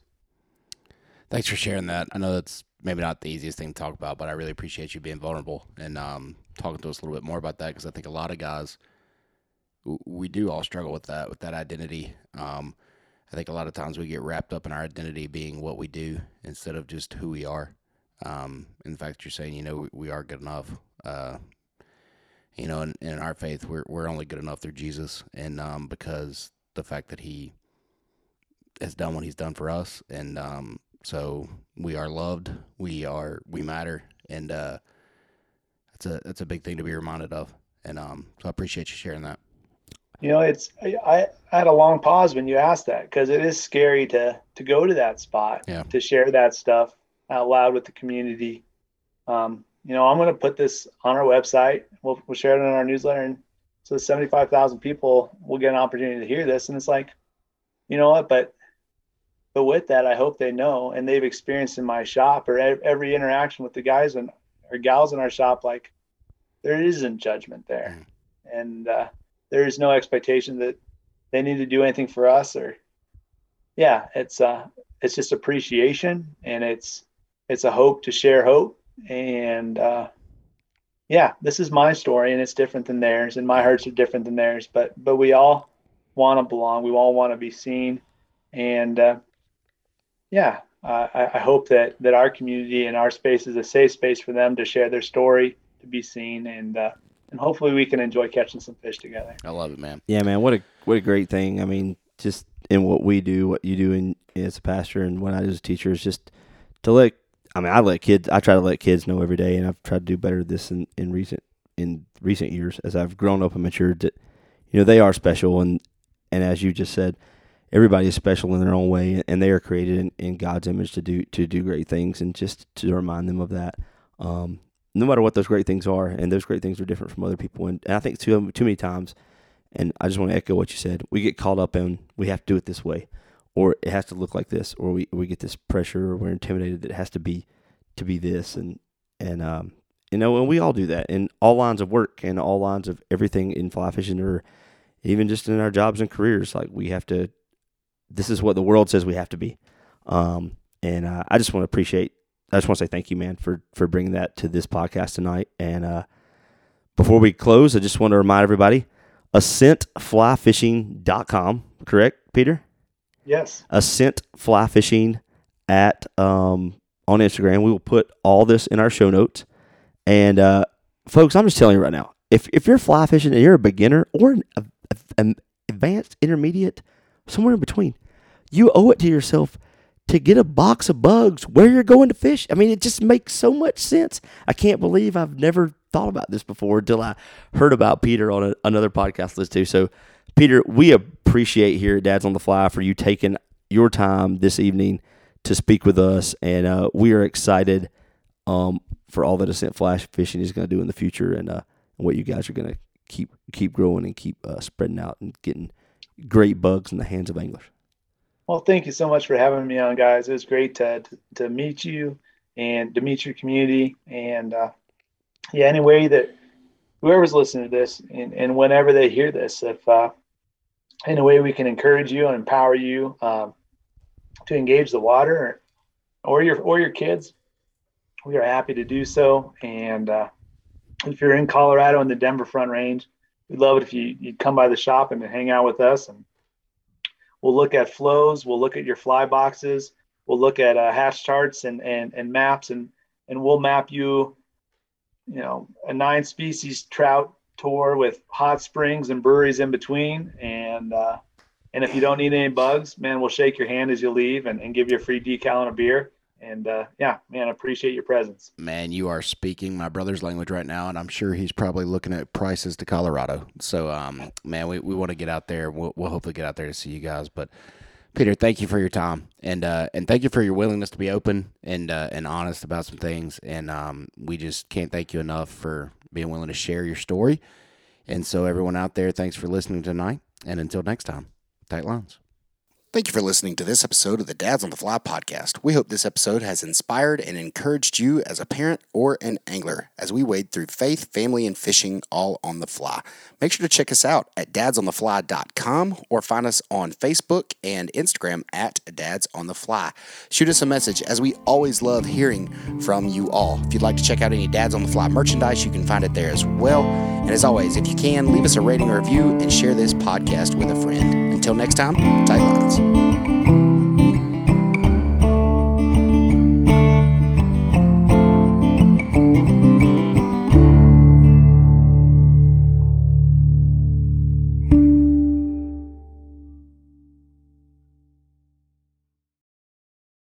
Thanks for sharing that. I know that's maybe not the easiest thing to talk about, but I really appreciate you being vulnerable and talking to us a little bit more about that, because I think a lot of guys, we do all struggle with that identity. I think a lot of times we get wrapped up in our identity being what we do instead of just who we are. In fact, you're saying, you know, we are good enough. You know, in our faith, we're only good enough through Jesus, and because the fact that he has done what he's done for us, and so we are loved, we matter, and that's a big thing to be reminded of. And so I appreciate you sharing that. You know, I had a long pause when you asked that, because it is scary to go to that spot, yeah, to share that stuff out loud with the community. You know, I'm going to put this on our website. We'll share it in our newsletter. And so 75,000 people will get an opportunity to hear this. And it's like, you know what, but with that, I hope they know, and they've experienced in my shop or every interaction with the guys and or gals in our shop, like there isn't judgment there. Mm-hmm. And there is no expectation that they need to do anything for us, or, yeah, it's just appreciation, and it's a hope to share hope. And this is my story, and it's different than theirs, and my hurts are different than theirs, but we all want to belong, we all want to be seen. And I hope that our community and our space is a safe space for them to share their story, to be seen, and hopefully we can enjoy catching some fish together. I love it, man. Yeah, man, what a great thing. I mean, just in what we do, what you do as a pastor and what I do as a teacher is just to I try to let kids know every day, and I've tried to do better this in recent years as I've grown up and matured, that, you know, they are special, and as you just said, everybody is special in their own way, and they are created in God's image to do great things, and just to remind them of that, no matter what those great things are, and those great things are different from other people. And I think too many times, and I just want to echo what you said, we get caught up in we have to do it this way, or it has to look like this, or we get this pressure, or we're intimidated that it has to be this, and you know, and we all do that in all lines of work and all lines of everything in fly fishing, or even just in our jobs and careers. Like this is what the world says we have to be. I just want to say thank you, man, for bringing that to this podcast tonight. And before we close, I just want to remind everybody, AscentFlyFishing.com, correct, Peter? Yes. Ascent Fly Fishing on Instagram. We will put all this in our show notes. And folks, I'm just telling you right now, if you're fly fishing and you're a beginner or an advanced, intermediate, somewhere in between, you owe it to yourself to get a box of bugs where you're going to fish. I mean, it just makes so much sense. I can't believe I've never thought about this before until I heard about Peter on another podcast list too. So, Peter, we appreciate here at Dads on the Fly for you taking your time this evening to speak with us, and we are excited for all that Ascent Fly Fishing is going to do in the future, and what you guys are going to keep growing and keep spreading out and getting great bugs in the hands of anglers. Well, thank you so much for having me on, guys. It was great to meet you and to meet your community, and any way that whoever's listening to this and whenever they hear this, if in a way we can encourage you and empower you to engage the water or your kids, we are happy to do so. And if you're in Colorado in the Denver Front Range, we'd love it if you'd come by the shop and hang out with us. And we'll look at flows. We'll look at your fly boxes. We'll look at hatch charts and maps, and we'll map you, you know, a 9-species trout tour with hot springs and breweries in between. And if you don't need any bugs, man, we'll shake your hand as you leave and give you a free decal and a beer. And yeah, man, I appreciate your presence. Man, you are speaking my brother's language right now, and I'm sure he's probably looking at prices to Colorado. So, man, we want to get out there. We'll hopefully get out there to see you guys. But Peter, thank you for your time, and thank you for your willingness to be open and honest about some things. And we just can't thank you enough for being willing to share your story. And so, everyone out there, thanks for listening tonight. And until next time, tight lines. Thank you for listening to this episode of the Dads on the Fly podcast. We hope this episode has inspired and encouraged you as a parent or an angler as we wade through faith, family, and fishing all on the fly. Make sure to check us out at dadsonthefly.com or find us on Facebook and Instagram at Dads on the Fly. Shoot us a message, as we always love hearing from you all. If you'd like to check out any Dads on the Fly merchandise, you can find it there as well. And as always, if you can, leave us a rating or review and share this podcast with a friend. Until next time, tight lines.